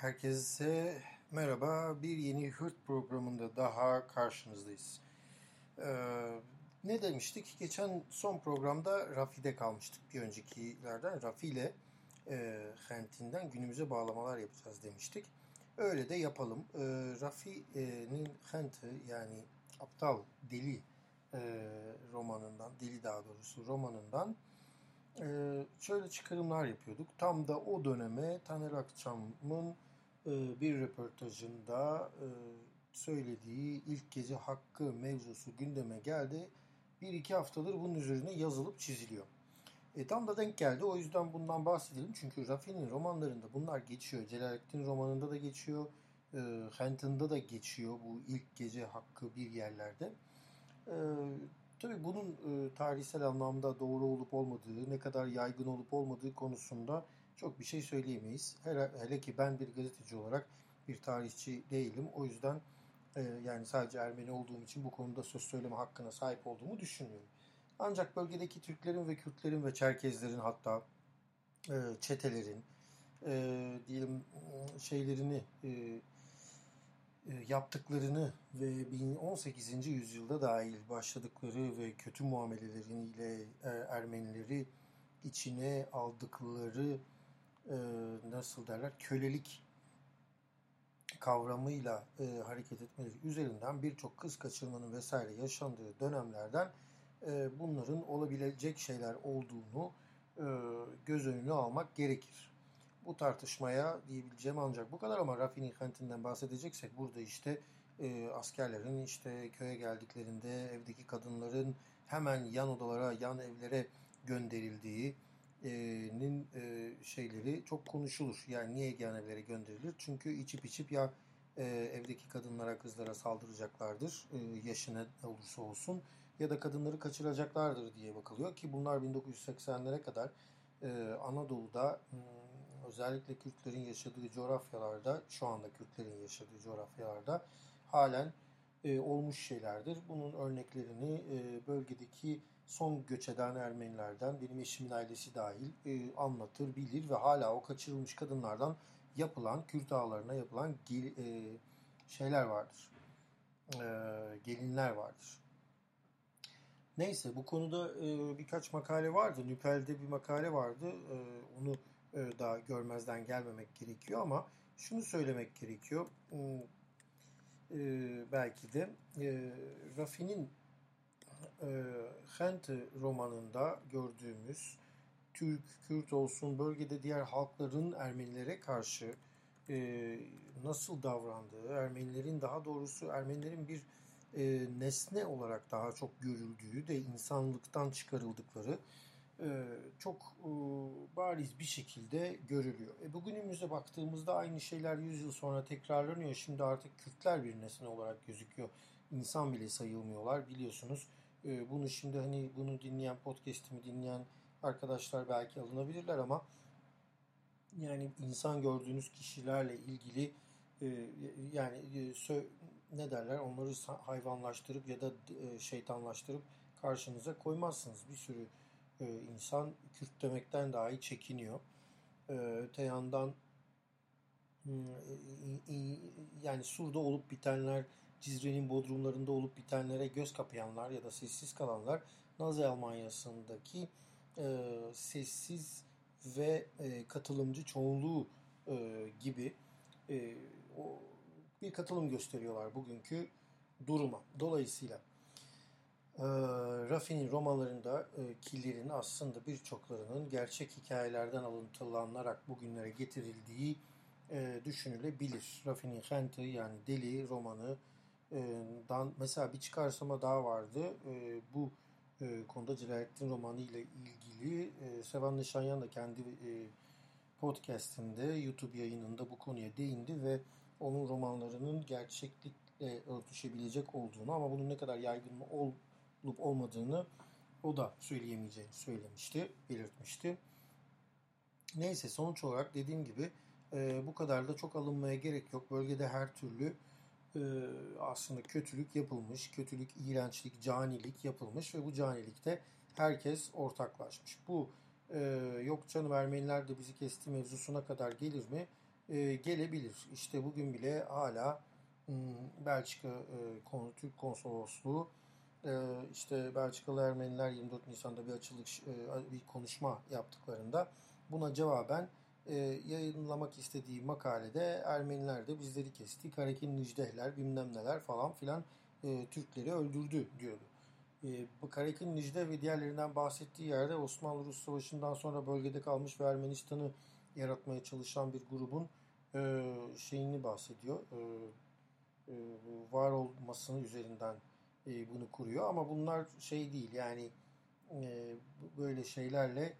Herkese merhaba. Bir yeni Hırt programında daha karşınızdayız. Ne demiştik? Geçen son programda Raffi'de kalmıştık. Bir öncekilerden Raffi ile Hentin'den günümüze bağlamalar yapacağız demiştik. Öyle de yapalım. Raffi'nin Hent'i yani Aptal Deli romanından, Deli daha doğrusu romanından şöyle çıkarımlar yapıyorduk. Tam da o döneme Taner Akçam'ın bir röportajında söylediği ilk gece hakkı mevzusu gündeme geldi. 1-2 haftadır bunun üzerine yazılıp çiziliyor. Tam da denk geldi. O yüzden bundan bahsedelim. Çünkü Raffi'nin romanlarında bunlar geçiyor. Celalettin romanında da geçiyor. Hinton'da da geçiyor bu ilk gece hakkı bir yerlerde. Tabii bunun tarihsel anlamda doğru olup olmadığı, ne kadar yaygın olup olmadığı konusunda çok bir şey söyleyemeyiz. Hele ki ben bir gazeteci olarak bir tarihçi değilim. O yüzden yani sadece Ermeni olduğum için bu konuda söz söyleme hakkına sahip olduğumu düşünmüyorum. Ancak bölgedeki Türklerin ve Kürtlerin ve Çerkezlerin hatta çetelerin diyelim şeylerini yaptıklarını ve 18. yüzyılda dahil başladıkları ve kötü muameleleriyle Ermenileri içine aldıkları nasıl derler kölelik kavramıyla hareket etmeleri üzerinden birçok kız kaçırmanın vesaire yaşandığı dönemlerden bunların olabilecek şeyler olduğunu göz önüne almak gerekir. Bu tartışmaya diyebileceğim ancak bu kadar ama Raffi'nin Hinton'dan bahsedeceksek burada işte askerlerin işte köye geldiklerinde evdeki kadınların hemen yan odalara, yan evlere gönderildiğinin şeyleri çok konuşulur. Yani niye yan evlere gönderilir? Çünkü içip ya evdeki kadınlara, kızlara saldıracaklardır yaşı ne olursa olsun ya da kadınları kaçıracaklardır diye bakılıyor ki bunlar 1980'lere kadar Anadolu'da özellikle Kürtlerin yaşadığı coğrafyalarda, şu anda Kürtlerin yaşadığı coğrafyalarda halen olmuş şeylerdir. Bunun örneklerini bölgedeki son göç eden Ermenilerden, benim eşimin ailesi dahil anlatır, bilir ve hala o kaçırılmış kadınlardan yapılan, Kürt ağalarına yapılan şeyler vardır, gelinler vardır. Neyse bu konuda birkaç makale vardı. Nüpel'de bir makale vardı. Onu daha görmezden gelmemek gerekiyor ama şunu söylemek gerekiyor. Belki de Raffi'nin Henti romanında gördüğümüz Türk, Kürt olsun bölgede diğer halkların Ermenilere karşı nasıl davrandığı, Ermenilerin daha doğrusu Ermenilerin bir nesne olarak daha çok görüldüğü de insanlıktan çıkarıldıkları çok bariz bir şekilde görülüyor. Bugünümüze baktığımızda aynı şeyler 100 yıl sonra tekrarlanıyor. Şimdi artık Kürtler bir nesne olarak gözüküyor. İnsan bile sayılmıyorlar biliyorsunuz. Bunu şimdi hani bunu dinleyen podcast'imi dinleyen arkadaşlar belki alınabilirler ama yani insan gördüğünüz kişilerle ilgili yani ne derler onları hayvanlaştırıp ya da şeytanlaştırıp karşınıza koymazsınız. Bir sürü insan Kürt demekten dahi çekiniyor. Öte yandan yani Sur'da olup bitenler, Cizre'nin bodrumlarında olup bitenlere göz kapayanlar ya da sessiz kalanlar Nazi Almanya'sındaki sessiz ve katılımcı çoğunluğu gibi bir katılım gösteriyorlar bugünkü duruma. Dolayısıyla Raffi'nin romanlarında killerin aslında birçoklarının gerçek hikayelerden alıntılanarak bugünlere getirildiği düşünülebilir. Raffi'nin Henti yani Deli romanından mesela bir çıkarsama daha vardı. Bu konuda Celalettin romanı ile ilgili Sevan Neşanyan da kendi podcast'inde YouTube yayınında bu konuya değindi ve onun romanlarının gerçeklikle örtüşebilecek olduğunu ama bunun ne kadar yaygın olup olmadığını o da söyleyemeyeceğini söylemişti, belirtmişti. Neyse sonuç olarak dediğim gibi bu kadar da çok alınmaya gerek yok. Bölgede her türlü aslında kötülük yapılmış, kötülük, iğrençlik, canilik yapılmış ve bu canilikte herkes ortaklaşmış. Bu yok canım Ermeniler de bizi kesti mevzusuna kadar gelir mi? gelebilir. İşte bugün bile hala Belçika Türk Konsolosluğu işte Belçikalı Ermeniler 24 Nisan'da bir açılış, bir konuşma yaptıklarında buna cevaben yayınlamak istediği makalede Ermeniler de bizleri kesti, Karekin Nijdehler bilmem neler falan filan Türkleri öldürdü diyordu. Bu Karekin Nijdeh ve diğerlerinden bahsettiği yerde Osmanlı-Rus Savaşı'ndan sonra bölgede kalmış ve Ermenistan'ı yaratmaya çalışan bir grubun şeyini bahsediyor. Var olmasının üzerinden bunu kuruyor. Ama bunlar şey değil yani böyle şeylerle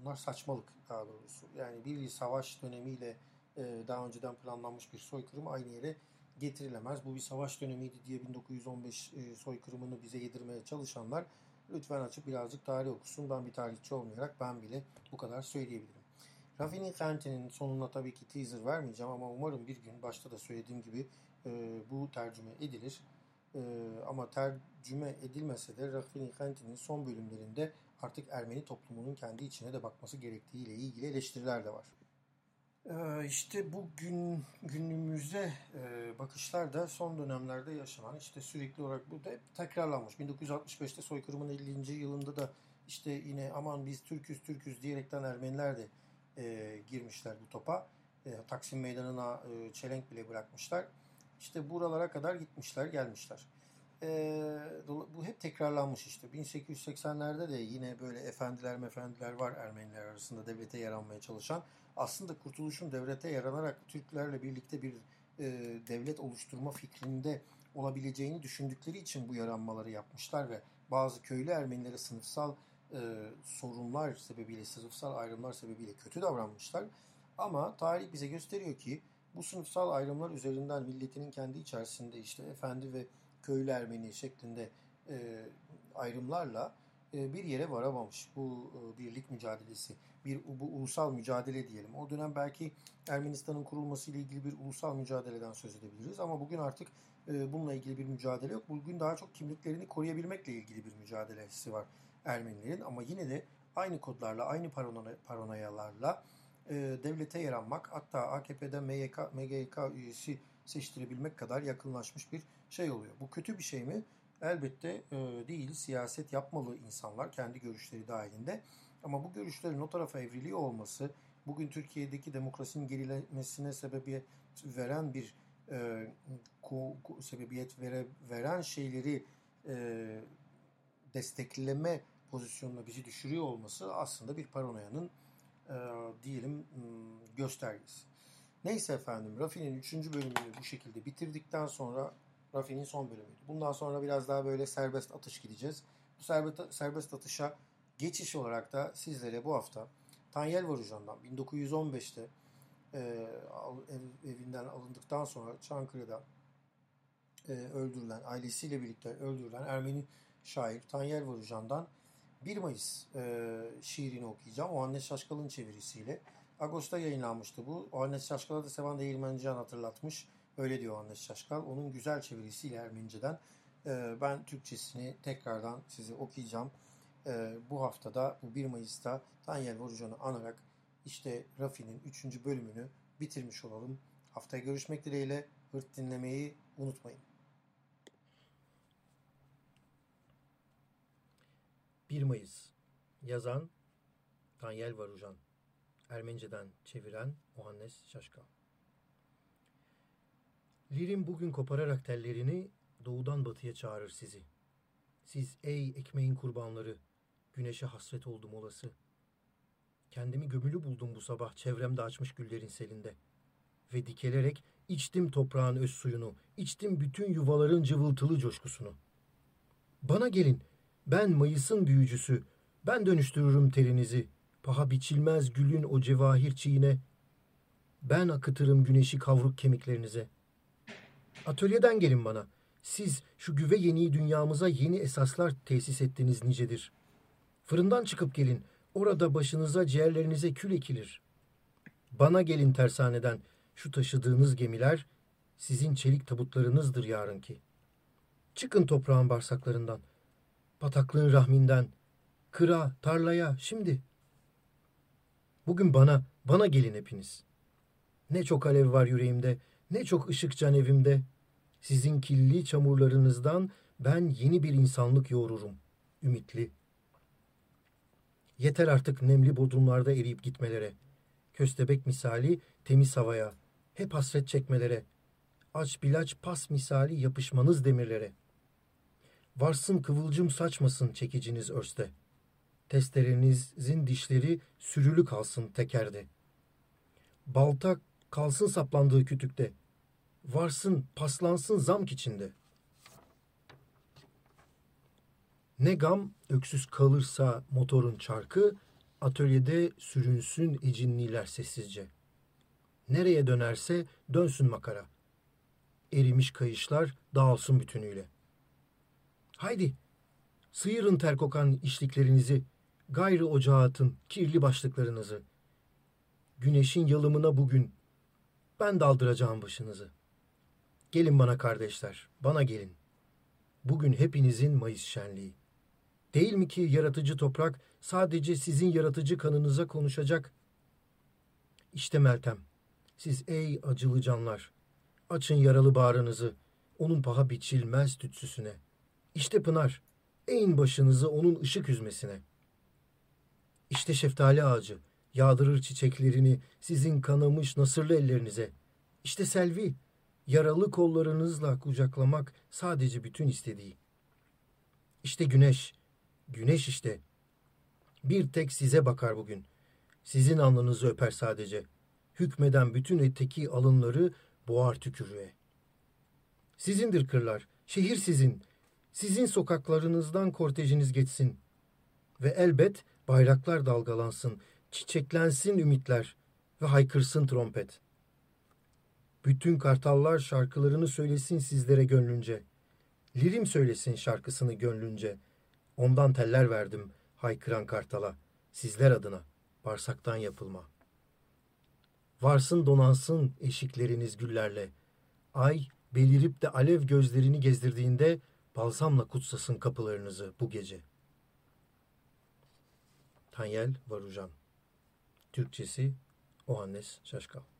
bunlar saçmalık daha doğrusu. Yani bir savaş dönemiyle daha önceden planlanmış bir soykırım aynı yere getirilemez. Bu bir savaş dönemiydi diye 1915 soykırımını bize yedirmeye çalışanlar lütfen açıp birazcık tarih okusun. Ben bir tarihçi olmayarak ben bile bu kadar söyleyebilirim. Raffi'nin Kent'inin sonuna tabii ki teaser vermeyeceğim ama umarım bir gün başta da söylediğim gibi bu tercüme edilir. Ama tercüme edilmese de Raffi'nin Kent'inin son bölümlerinde artık Ermeni toplumunun kendi içine de bakması gerektiğiyle ilgili eleştiriler de var. İşte bugün günümüze bakışlar da son dönemlerde yaşanan işte sürekli olarak bu da hep tekrarlanmış. 1965'te soykırımın 50. yılında da işte yine aman biz Türküz diyerekten Ermeniler de girmişler bu topa. Taksim Meydanı'na çelenk bile bırakmışlar. İşte buralara kadar gitmişler gelmişler. Bu hep tekrarlanmış işte. 1880'lerde de yine böyle efendiler mefendiler var Ermeniler arasında devlete yaranmaya çalışan. Aslında Kurtuluş'un devlete yaranarak Türklerle birlikte bir devlet oluşturma fikrinde olabileceğini düşündükleri için bu yaranmaları yapmışlar ve bazı köylü Ermenilere sınıfsal sorunlar sebebiyle, sınıfsal ayrımlar sebebiyle kötü davranmışlar. Ama tarih bize gösteriyor ki bu sınıfsal ayrımlar üzerinden milletinin kendi içerisinde işte efendi ve köylü Ermeni şeklinde ayrımlarla bir yere varamamış bu birlik mücadelesi. Bu ulusal mücadele diyelim. O dönem belki Ermenistan'ın kurulması ile ilgili bir ulusal mücadeleden söz edebiliriz ama bugün artık bununla ilgili bir mücadele yok. Bugün daha çok kimliklerini koruyabilmekle ilgili bir mücadelesi var Ermenilerin ama yine de aynı kodlarla, aynı paranoyalarla devlete yaranmak hatta AKP'den MGK üyesi seçtirebilmek kadar yakınlaşmış bir şey oluyor. Bu kötü bir şey mi? Elbette değil. Siyaset yapmalı insanlar kendi görüşleri dahilinde. Ama bu görüşlerin o tarafa evriliyor olması bugün Türkiye'deki demokrasinin gerilemesine sebebiyet veren şeyleri destekleme pozisyonuna bizi düşürüyor olması aslında bir paranoyanın diyelim göstergesi. Neyse efendim Raffi'nin 3. bölümünü bu şekilde bitirdikten sonra Raffi'nin son bölümüydü. Bundan sonra biraz daha böyle serbest atış gideceğiz. Bu serbest atışa geçiş olarak da sizlere bu hafta Tanyel Varujan'dan 1915'te evinden alındıktan sonra Çankırı'da öldürülen, ailesiyle birlikte öldürülen Ermeni şair Tanyel Varujan'dan 1 Mayıs şiirini okuyacağım. Ohannes Şaşkal'ın çevirisiyle. Ağustos'ta yayınlanmıştı bu. Ohannes Şaşkal'a da Sevan Değirmenci hatırlatmış. Öyle diyor Ohannes Şaşkal. Onun güzel çevirisiyle Ermenice'den. Ben Türkçesini tekrardan size okuyacağım. Bu haftada, bu 1 Mayıs'ta Tanyel Varujan'ı anarak işte Raffi'nin 3. bölümünü bitirmiş olalım. Haftaya görüşmek dileğiyle. Hırt dinlemeyi unutmayın. 1 Mayıs. Yazan Tanyel Varujan. Ermenice'den çeviren Ohannes Şaşkal. Lirim bugün kopararak tellerini doğudan batıya çağırır sizi. Siz ey ekmeğin kurbanları, güneşe hasret oldum olası. Kendimi gömülü buldum bu sabah çevremde açmış güllerin selinde. Ve dikelerek içtim toprağın öz suyunu, içtim bütün yuvaların cıvıltılı coşkusunu. Bana gelin, ben Mayıs'ın büyücüsü, ben dönüştürürüm terinizi. Paha biçilmez gülün o cevahir çiğine. Ben akıtırım güneşi kavruk kemiklerinize. Atölyeden gelin bana. Siz şu güve yeni dünyamıza yeni esaslar tesis ettiniz nicedir. Fırından çıkıp gelin. Orada başınıza ciğerlerinize kül ekilir. Bana gelin tersaneden. Şu taşıdığınız gemiler sizin çelik tabutlarınızdır yarınki. Çıkın toprağın bağırsaklarından. Bataklığın rahminden. Kıra, tarlaya, şimdi. Bugün bana gelin hepiniz. Ne çok alev var yüreğimde, ne çok ışık can evimde. Sizin kirli çamurlarınızdan ben yeni bir insanlık yoğururum, ümitli. Yeter artık nemli bodrumlarda eriyip gitmelere. Köstebek misali temiz havaya, hep hasret çekmelere. Aç bilaç pas misali yapışmanız demirlere. Varsın kıvılcım saçmasın çekiciniz örste. Testerenizin dişleri sürülü kalsın tekerde. Balta kalsın saplandığı kütükte. Varsın paslansın zamk içinde. Ne gam öksüz kalırsa motorun çarkı, atölyede sürünsün ecinliler sessizce. Nereye dönerse dönsün makara. Erimiş kayışlar dağılsın bütünüyle. Haydi, sıyırın ter kokan içliklerinizi, gayrı ocağa atın kirli başlıklarınızı. Güneşin yalımına bugün ben daldıracağım başınızı. Gelin bana kardeşler, bana gelin. Bugün hepinizin Mayıs şenliği. Değil mi ki yaratıcı toprak sadece sizin yaratıcı kanınıza konuşacak? İşte Meltem, siz ey acılı canlar, açın yaralı bağrınızı, onun paha biçilmez tütsüsüne. İşte Pınar, eğin başınızı onun ışık hüzmesine. İşte şeftali ağacı, yağdırır çiçeklerini sizin kanamış nasırlı ellerinize. İşte Selvi, yaralı kollarınızla kucaklamak sadece bütün istediği. İşte güneş, güneş işte. Bir tek size bakar bugün. Sizin alnınızı öper sadece. Hükmeden bütün etteki alınları boğar tükürüğe. Sizindir kırlar, şehir sizin. Sizin sokaklarınızdan kortejiniz geçsin. Ve elbet bayraklar dalgalansın, çiçeklensin ümitler ve haykırsın trompet. Bütün kartallar şarkılarını söylesin sizlere gönlünce. Lirim söylesin şarkısını gönlünce. Ondan teller verdim haykıran kartala. Sizler adına bağırsaktan yapılma. Varsın donansın eşikleriniz güllerle. Ay belirip de alev gözlerini gezdirdiğinde balsamla kutsasın kapılarınızı bu gece. Tanyel Varujan. Türkçesi Ohannes Şaşkal.